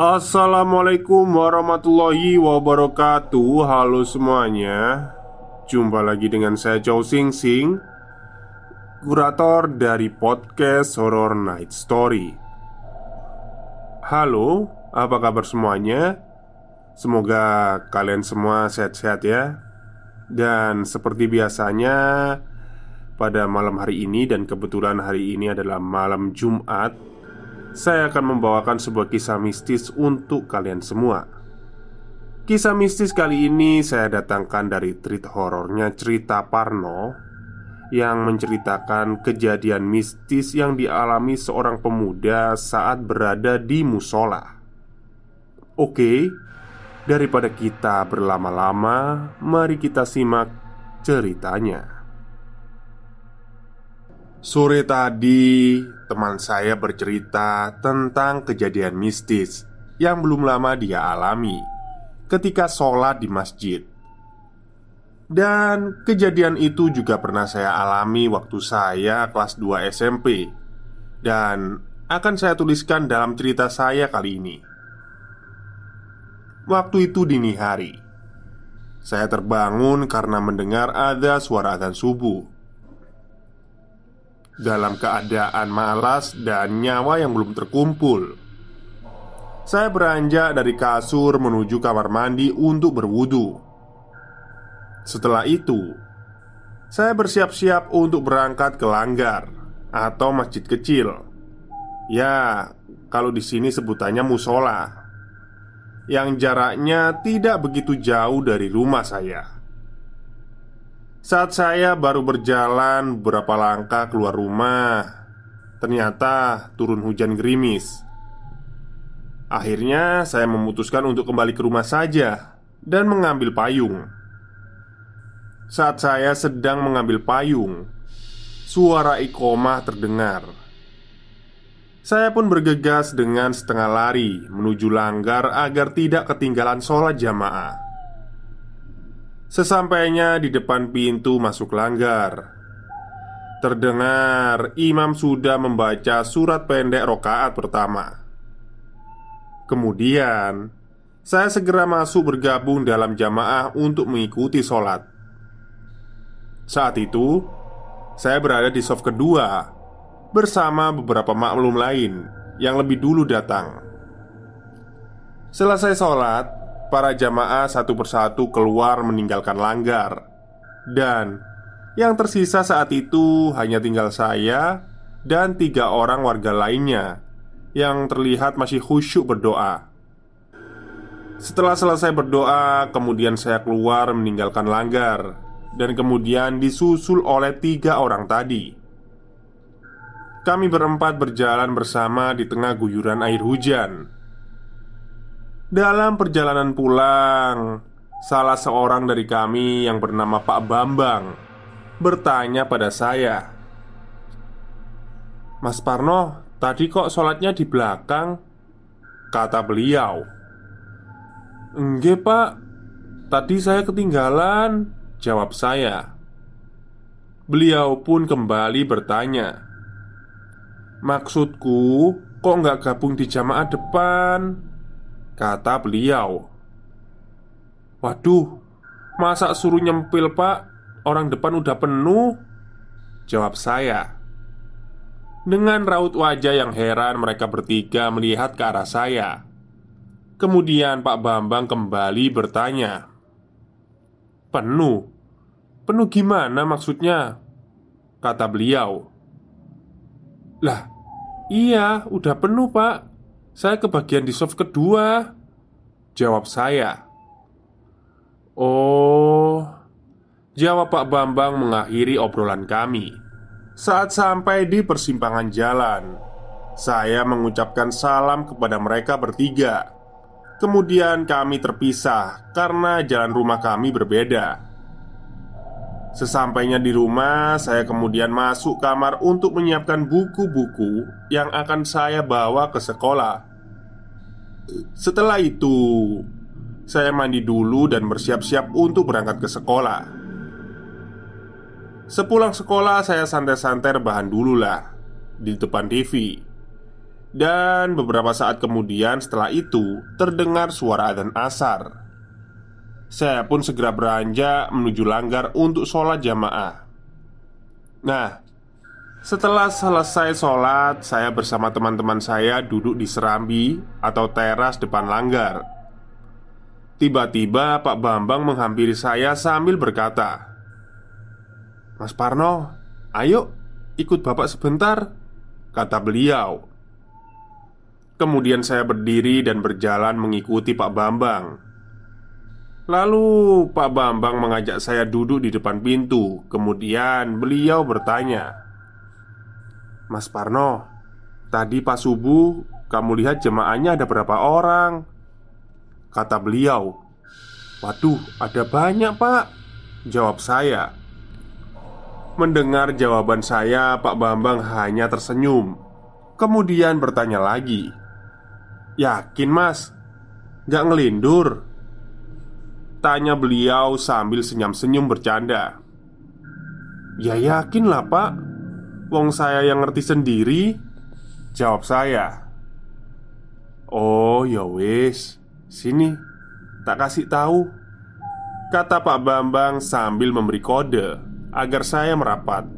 Assalamualaikum warahmatullahi wabarakatuh. Halo semuanya. Jumpa lagi dengan saya Chow Sing Sing, kurator dari Podcast Horror Night Story. Halo, apa kabar semuanya? Semoga kalian semua sehat-sehat ya. Dan seperti biasanya pada malam hari ini, dan kebetulan hari ini adalah malam Jumat, saya akan membawakan sebuah kisah mistis untuk kalian semua. Kisah mistis kali ini saya datangkan dari treat horornya Cerita Parno, yang menceritakan kejadian mistis yang dialami seorang pemuda saat berada di musola. Oke, daripada kita berlama-lama, mari kita simak ceritanya. Sore tadi, teman saya bercerita tentang kejadian mistis yang belum lama dia alami ketika sholat di masjid. Dan kejadian itu juga pernah saya alami waktu saya kelas 2 SMP. Dan akan saya tuliskan dalam cerita saya kali ini. Waktu itu dini hari, saya terbangun karena mendengar ada suara azan subuh. Dalam keadaan malas dan nyawa yang belum terkumpul, saya beranjak dari kasur menuju kamar mandi untuk berwudu. Setelah itu, saya bersiap-siap untuk berangkat ke langgar atau masjid kecil. Ya, kalau di sini sebutannya musola, yang jaraknya tidak begitu jauh dari rumah saya. Saat saya baru berjalan beberapa langkah keluar rumah, ternyata turun hujan gerimis. Akhirnya saya memutuskan untuk kembali ke rumah saja dan mengambil payung. Saat saya sedang mengambil payung, suara iqomah terdengar. Saya pun bergegas dengan setengah lari menuju langgar agar tidak ketinggalan sholat jamaah. Sesampainya di depan pintu masuk langgar, terdengar imam sudah membaca surat pendek rokaat pertama. Kemudian saya segera masuk bergabung dalam jamaah untuk mengikuti sholat. Saat itu saya berada di soft kedua bersama beberapa makmum lain yang lebih dulu datang. Selesai sholat, para jamaah satu persatu keluar meninggalkan langgar. Dan yang tersisa saat itu hanya tinggal saya dan 3 orang warga lainnya yang terlihat masih khusyuk berdoa. Setelah selesai berdoa, kemudian saya keluar meninggalkan langgar, dan kemudian disusul oleh 3 orang tadi. Kami berempat berjalan bersama di tengah guyuran air hujan. Dalam perjalanan pulang, salah seorang dari kami yang bernama Pak Bambang bertanya pada saya, "Mas Parno, tadi kok sholatnya di belakang?" Kata beliau, "Enggak Pak, tadi saya ketinggalan," jawab saya. Beliau pun kembali bertanya, "Maksudku, kok nggak gabung di jamaah depan?" Kata beliau. "Waduh, masa suruh nyempil Pak? orang depan udah penuh, jawab saya. Dengan raut wajah yang heran, mereka bertiga melihat ke arah saya. Kemudian Pak Bambang kembali bertanya, "Penuh? Penuh gimana maksudnya?" kata beliau. "Lah, iya, udah penuh, Pak. Saya kebagian di soft kedua," jawab saya. "Oh," jawab Pak Bambang mengakhiri obrolan kami. Saat sampai di persimpangan jalan, saya mengucapkan salam kepada mereka bertiga. Kemudian kami terpisah karena jalan rumah kami berbeda. Sesampainya di rumah, saya kemudian masuk kamar untuk menyiapkan buku-buku yang akan saya bawa ke sekolah. Setelah itu, saya mandi dulu dan bersiap-siap untuk berangkat ke sekolah. Sepulang sekolah, saya santai-santai rebahan dulu lah di depan TV. Dan beberapa saat kemudian setelah itu, terdengar suara adzan asar. Saya pun segera beranjak menuju langgar untuk sholat jamaah. Nah, setelah selesai sholat, saya bersama teman-teman saya duduk di serambi atau teras depan langgar. Tiba-tiba Pak Bambang menghampiri saya sambil berkata, "Mas Parno, ayo ikut bapak sebentar," kata beliau. Kemudian saya berdiri dan berjalan mengikuti Pak Bambang. Lalu Pak Bambang mengajak saya duduk di depan pintu. Kemudian beliau bertanya, "Mas Parno, tadi pas subuh kamu lihat jemaahnya ada berapa orang?" kata beliau. "Waduh, ada banyak, Pak," jawab saya. Mendengar jawaban saya, Pak Bambang hanya tersenyum. Kemudian bertanya lagi, "Yakin, Mas? Gak ngelindur?" tanya beliau sambil senyum-senyum bercanda. "Ya yakin lah, Pak. Wong saya yang ngerti sendiri," jawab saya. "Oh ya wis, sini, tak kasih tahu," kata Pak Bambang sambil memberi kode agar saya merapat.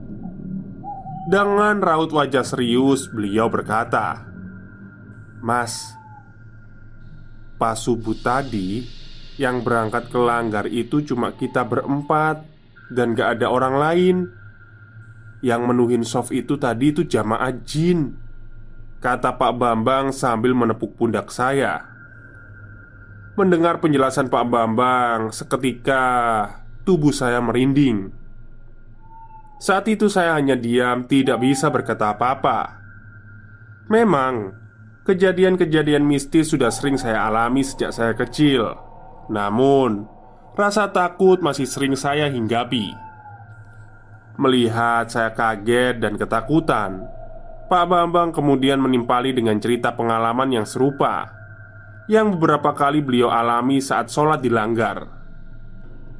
Dengan raut wajah serius, beliau berkata, "Mas, pas subuh tadi yang berangkat ke langgar itu cuma kita berempat dan gak ada orang lain. Yang menuhin soft itu tadi itu jamaah jin," kata Pak Bambang sambil menepuk pundak saya. Mendengar penjelasan Pak Bambang, seketika tubuh saya merinding. Saat itu saya hanya diam, tidak bisa berkata apa-apa. Memang kejadian-kejadian mistis sudah sering saya alami sejak saya kecil. Namun, rasa takut masih sering saya hinggapi. Melihat saya kaget dan ketakutan, Pak Bambang kemudian menimpali dengan cerita pengalaman yang serupa yang beberapa kali beliau alami saat sholat di langgar.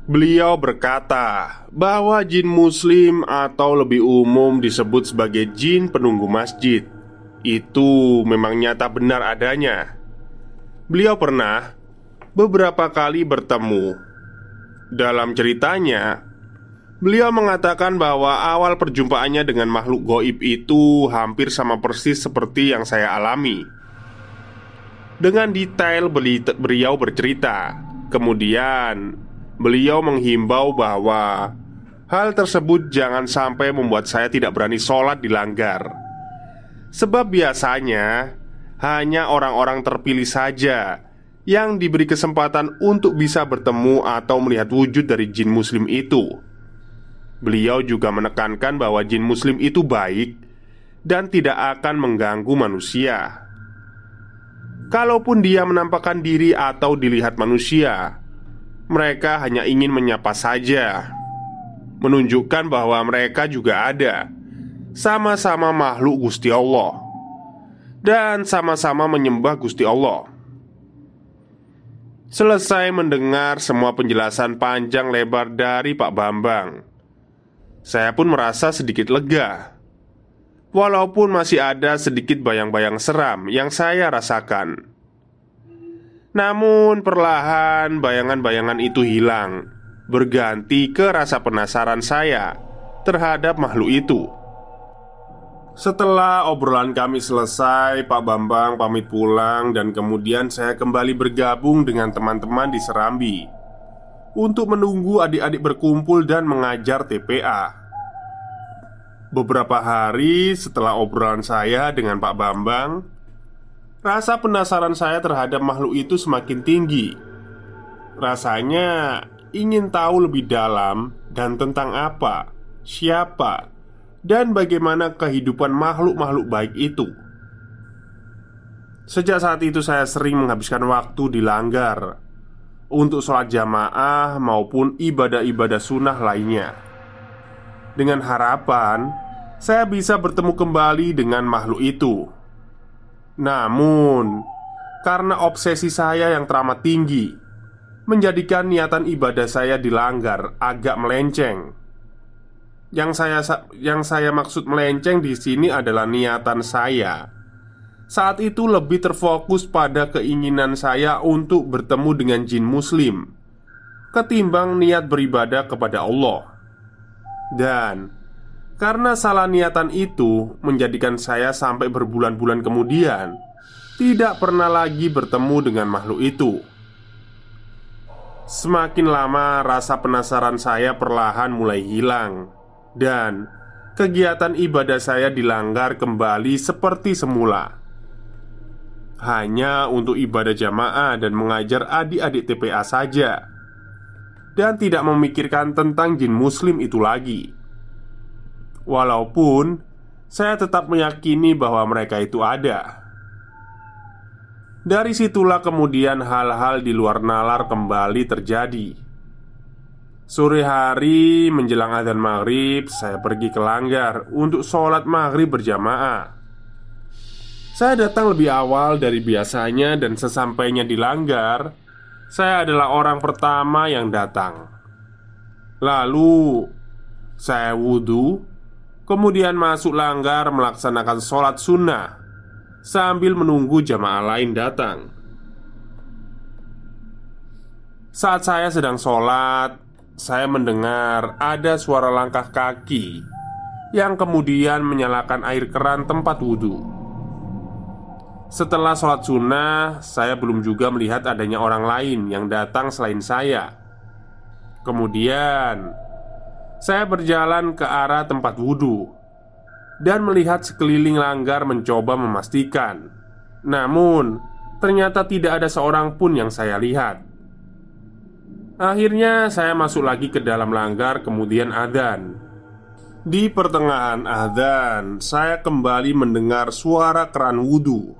Beliau berkata bahwa jin muslim atau lebih umum disebut sebagai jin penunggu masjid itu memang nyata benar adanya. Beliau pernah beberapa kali bertemu. Dalam ceritanya, beliau mengatakan bahwa awal perjumpaannya dengan makhluk gaib itu hampir sama persis seperti yang saya alami. Dengan detail beliau bercerita. Kemudian beliau menghimbau bahwa hal tersebut jangan sampai membuat saya tidak berani sholat di langgar. Sebab biasanya hanya orang-orang terpilih saja yang diberi kesempatan untuk bisa bertemu atau melihat wujud dari jin muslim itu. Beliau juga menekankan bahwa jin muslim itu baik dan tidak akan mengganggu manusia. Kalaupun dia menampakkan diri atau dilihat manusia, mereka hanya ingin menyapa saja, menunjukkan bahwa mereka juga ada, sama-sama makhluk Gusti Allah, dan sama-sama menyembah Gusti Allah. Selesai mendengar semua penjelasan panjang lebar dari Pak Bambang, saya pun merasa sedikit lega. Walaupun masih ada sedikit bayang-bayang seram yang saya rasakan. Namun perlahan bayangan-bayangan itu hilang berganti ke rasa penasaran saya terhadap makhluk itu. Setelah obrolan kami selesai, Pak Bambang pamit pulang dan kemudian saya kembali bergabung dengan teman-teman di Serambi untuk menunggu adik-adik berkumpul dan mengajar TPA. Beberapa hari setelah obrolan saya dengan Pak Bambang, rasa penasaran saya terhadap makhluk itu semakin tinggi. Rasanya ingin tahu lebih dalam dan tentang apa, siapa, dan bagaimana kehidupan makhluk-makhluk baik itu. Sejak saat itu saya sering menghabiskan waktu di langgar untuk sholat jamaah maupun ibadah-ibadah sunnah lainnya, dengan harapan saya bisa bertemu kembali dengan makhluk itu. Namun, karena obsesi saya yang teramat tinggi, menjadikan niatan ibadah saya dilanggar agak melenceng. Yang saya maksud melenceng di sini adalah niatan saya saat itu lebih terfokus pada keinginan saya untuk bertemu dengan jin muslim ketimbang niat beribadah kepada Allah. Dan karena salah niatan itu menjadikan saya sampai berbulan-bulan kemudian tidak pernah lagi bertemu dengan makhluk itu. Semakin lama rasa penasaran saya perlahan mulai hilang, dan kegiatan ibadah saya dilanggar kembali seperti semula, hanya untuk ibadah jamaah dan mengajar adik-adik TPA saja, dan tidak memikirkan tentang jin muslim itu lagi. Walaupun saya tetap meyakini bahwa mereka itu ada. Dari situlah kemudian hal-hal di luar nalar kembali terjadi. Sore hari menjelang azan maghrib, saya pergi ke langgar untuk sholat maghrib berjamaah. Saya datang lebih awal dari biasanya, dan sesampainya di langgar, saya adalah orang pertama yang datang. Lalu saya wudhu, kemudian masuk langgar melaksanakan sholat sunnah sambil menunggu jamaah lain datang. Saat saya sedang sholat, saya mendengar ada suara langkah kaki yang kemudian menyalakan air keran tempat wudhu. Setelah sholat sunnah, saya belum juga melihat adanya orang lain yang datang selain saya. Kemudian saya berjalan ke arah tempat wudhu dan melihat sekeliling langgar mencoba memastikan. Namun ternyata tidak ada seorang pun yang saya lihat. Akhirnya saya masuk lagi ke dalam langgar kemudian adzan. Di pertengahan adzan, saya kembali mendengar suara keran wudhu.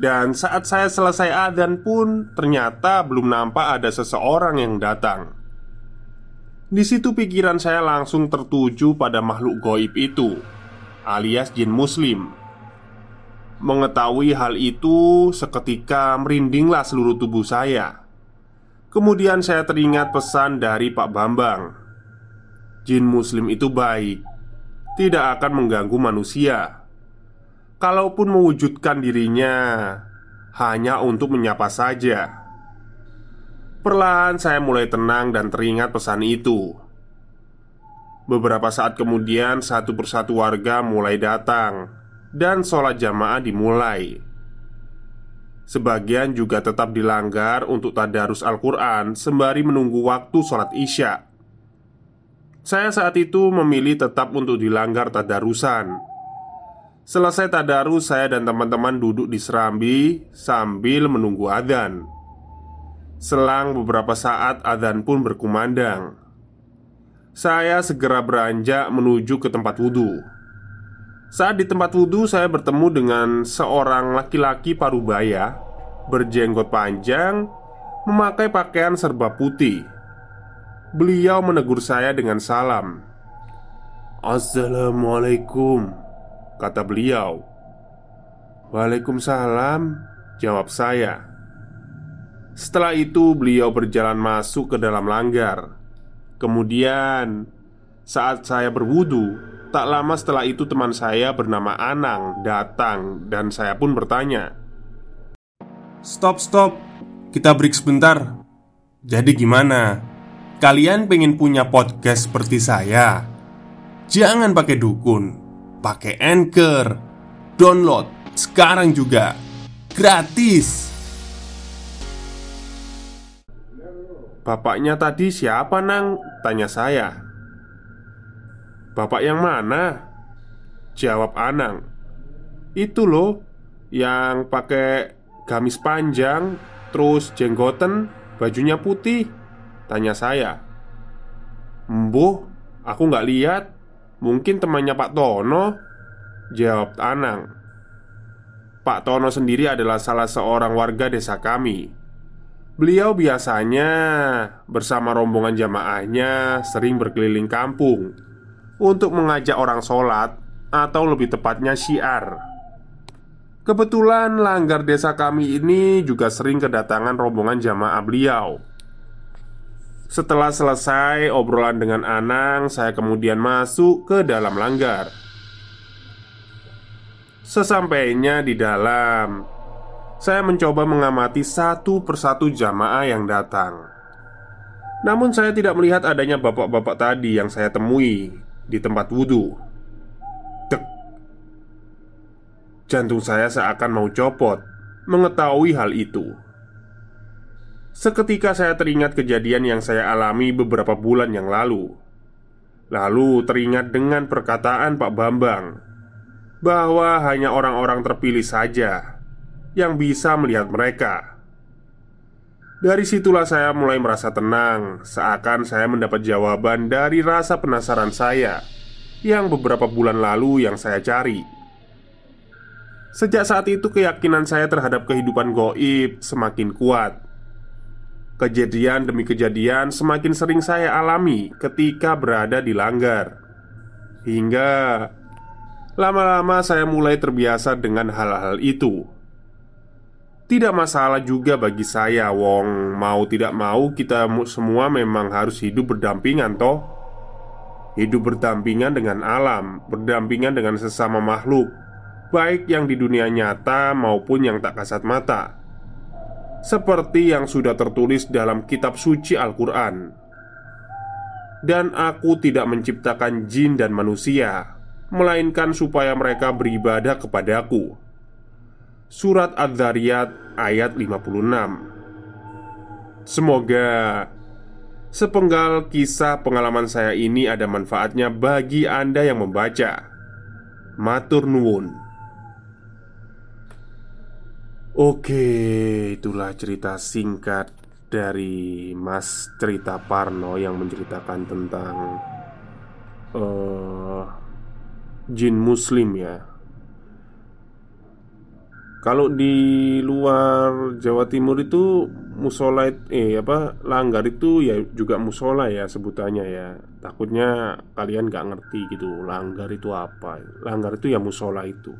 Dan saat saya selesai adzan pun ternyata belum nampak ada seseorang yang datang. Di situ pikiran saya langsung tertuju pada makhluk gaib itu, alias jin muslim. Mengetahui hal itu, seketika merindinglah seluruh tubuh saya. Kemudian saya teringat pesan dari Pak Bambang, jin muslim itu baik, tidak akan mengganggu manusia, kalaupun mewujudkan dirinya hanya untuk menyapa saja. Perlahan saya mulai tenang dan teringat pesan itu. Beberapa saat kemudian satu persatu warga mulai datang dan sholat jamaah dimulai. Sebagian juga tetap dilanggar untuk tadarus Al-Quran sembari menunggu waktu sholat isya. Saya saat itu memilih tetap untuk dilanggar tadarusan. Selesai tadarus, saya dan teman-teman duduk di serambi sambil menunggu adzan. Selang beberapa saat adzan pun berkumandang. Saya segera beranjak menuju ke tempat wudhu. Saat di tempat wudhu, saya bertemu dengan seorang laki-laki parubaya, berjenggot panjang, memakai pakaian serba putih. Beliau menegur saya dengan salam. "Assalamualaikum," kata beliau. "Waalaikumsalam," jawab saya. Setelah itu beliau berjalan masuk ke dalam langgar. Kemudian saat saya berwudu, tak lama setelah itu teman saya bernama Anang datang dan saya pun bertanya, "Stop, stop, kita break sebentar. Jadi gimana? Kalian pengen punya podcast seperti saya? Jangan pakai dukun, pakai Anchor. Download sekarang juga, gratis. Bapaknya tadi siapa, Nang? Tanya saya. Bapak yang mana? Jawab Anang. Itu loh, yang pakai gamis panjang, terus jenggoten, bajunya putih. Tanya saya. Mbuh, aku gak lihat. Mungkin temannya Pak Tono, jawab Anang. Pak Tono sendiri adalah salah seorang warga desa kami. Beliau biasanya bersama rombongan jamaahnya sering berkeliling kampung untuk mengajak orang sholat, atau lebih tepatnya syiar. Kebetulan langgar desa kami ini juga sering kedatangan rombongan jamaah beliau. Setelah selesai obrolan dengan Anang, saya kemudian masuk ke dalam langgar. Sesampainya di dalam, saya mencoba mengamati satu persatu jamaah yang datang. Namun saya tidak melihat adanya bapak-bapak tadi yang saya temui di tempat wudhu. Dek. Jantung saya seakan mau copot mengetahui hal itu. Seketika saya teringat kejadian yang saya alami beberapa bulan yang lalu. Lalu teringat dengan perkataan Pak Bambang bahwa hanya orang-orang terpilih saja yang bisa melihat mereka. Dari situlah saya mulai merasa tenang, seakan saya mendapat jawaban dari rasa penasaran saya yang beberapa bulan lalu yang saya cari. Sejak saat itu keyakinan saya terhadap kehidupan gaib semakin kuat. Kejadian demi kejadian semakin sering saya alami ketika berada di langgar. Hingga lama-lama saya mulai terbiasa dengan hal-hal itu. Tidak masalah juga bagi saya, wong mau tidak mau kita semua memang harus hidup berdampingan toh. Hidup berdampingan dengan alam, berdampingan dengan sesama makhluk, baik yang di dunia nyata maupun yang tak kasat mata. Seperti yang sudah tertulis dalam kitab suci Al-Quran. Dan aku tidak menciptakan jin dan manusia, melainkan supaya mereka beribadah kepadaku. Surat Ad-Dhariyat ayat 56. Semoga sepenggal kisah pengalaman saya ini ada manfaatnya bagi Anda yang membaca. Matur nuwun. Oke, itulah cerita singkat dari Mas Cerita Parno yang menceritakan tentang jin muslim ya. Kalau di luar Jawa Timur itu musola, langgar itu ya juga musola ya sebutannya ya. Takutnya kalian gak ngerti gitu, langgar itu apa. Langgar itu ya musola itu.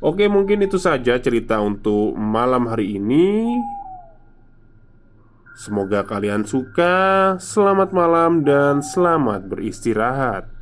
Oke, mungkin itu saja cerita untuk malam hari ini. Semoga kalian suka. Selamat malam dan selamat beristirahat.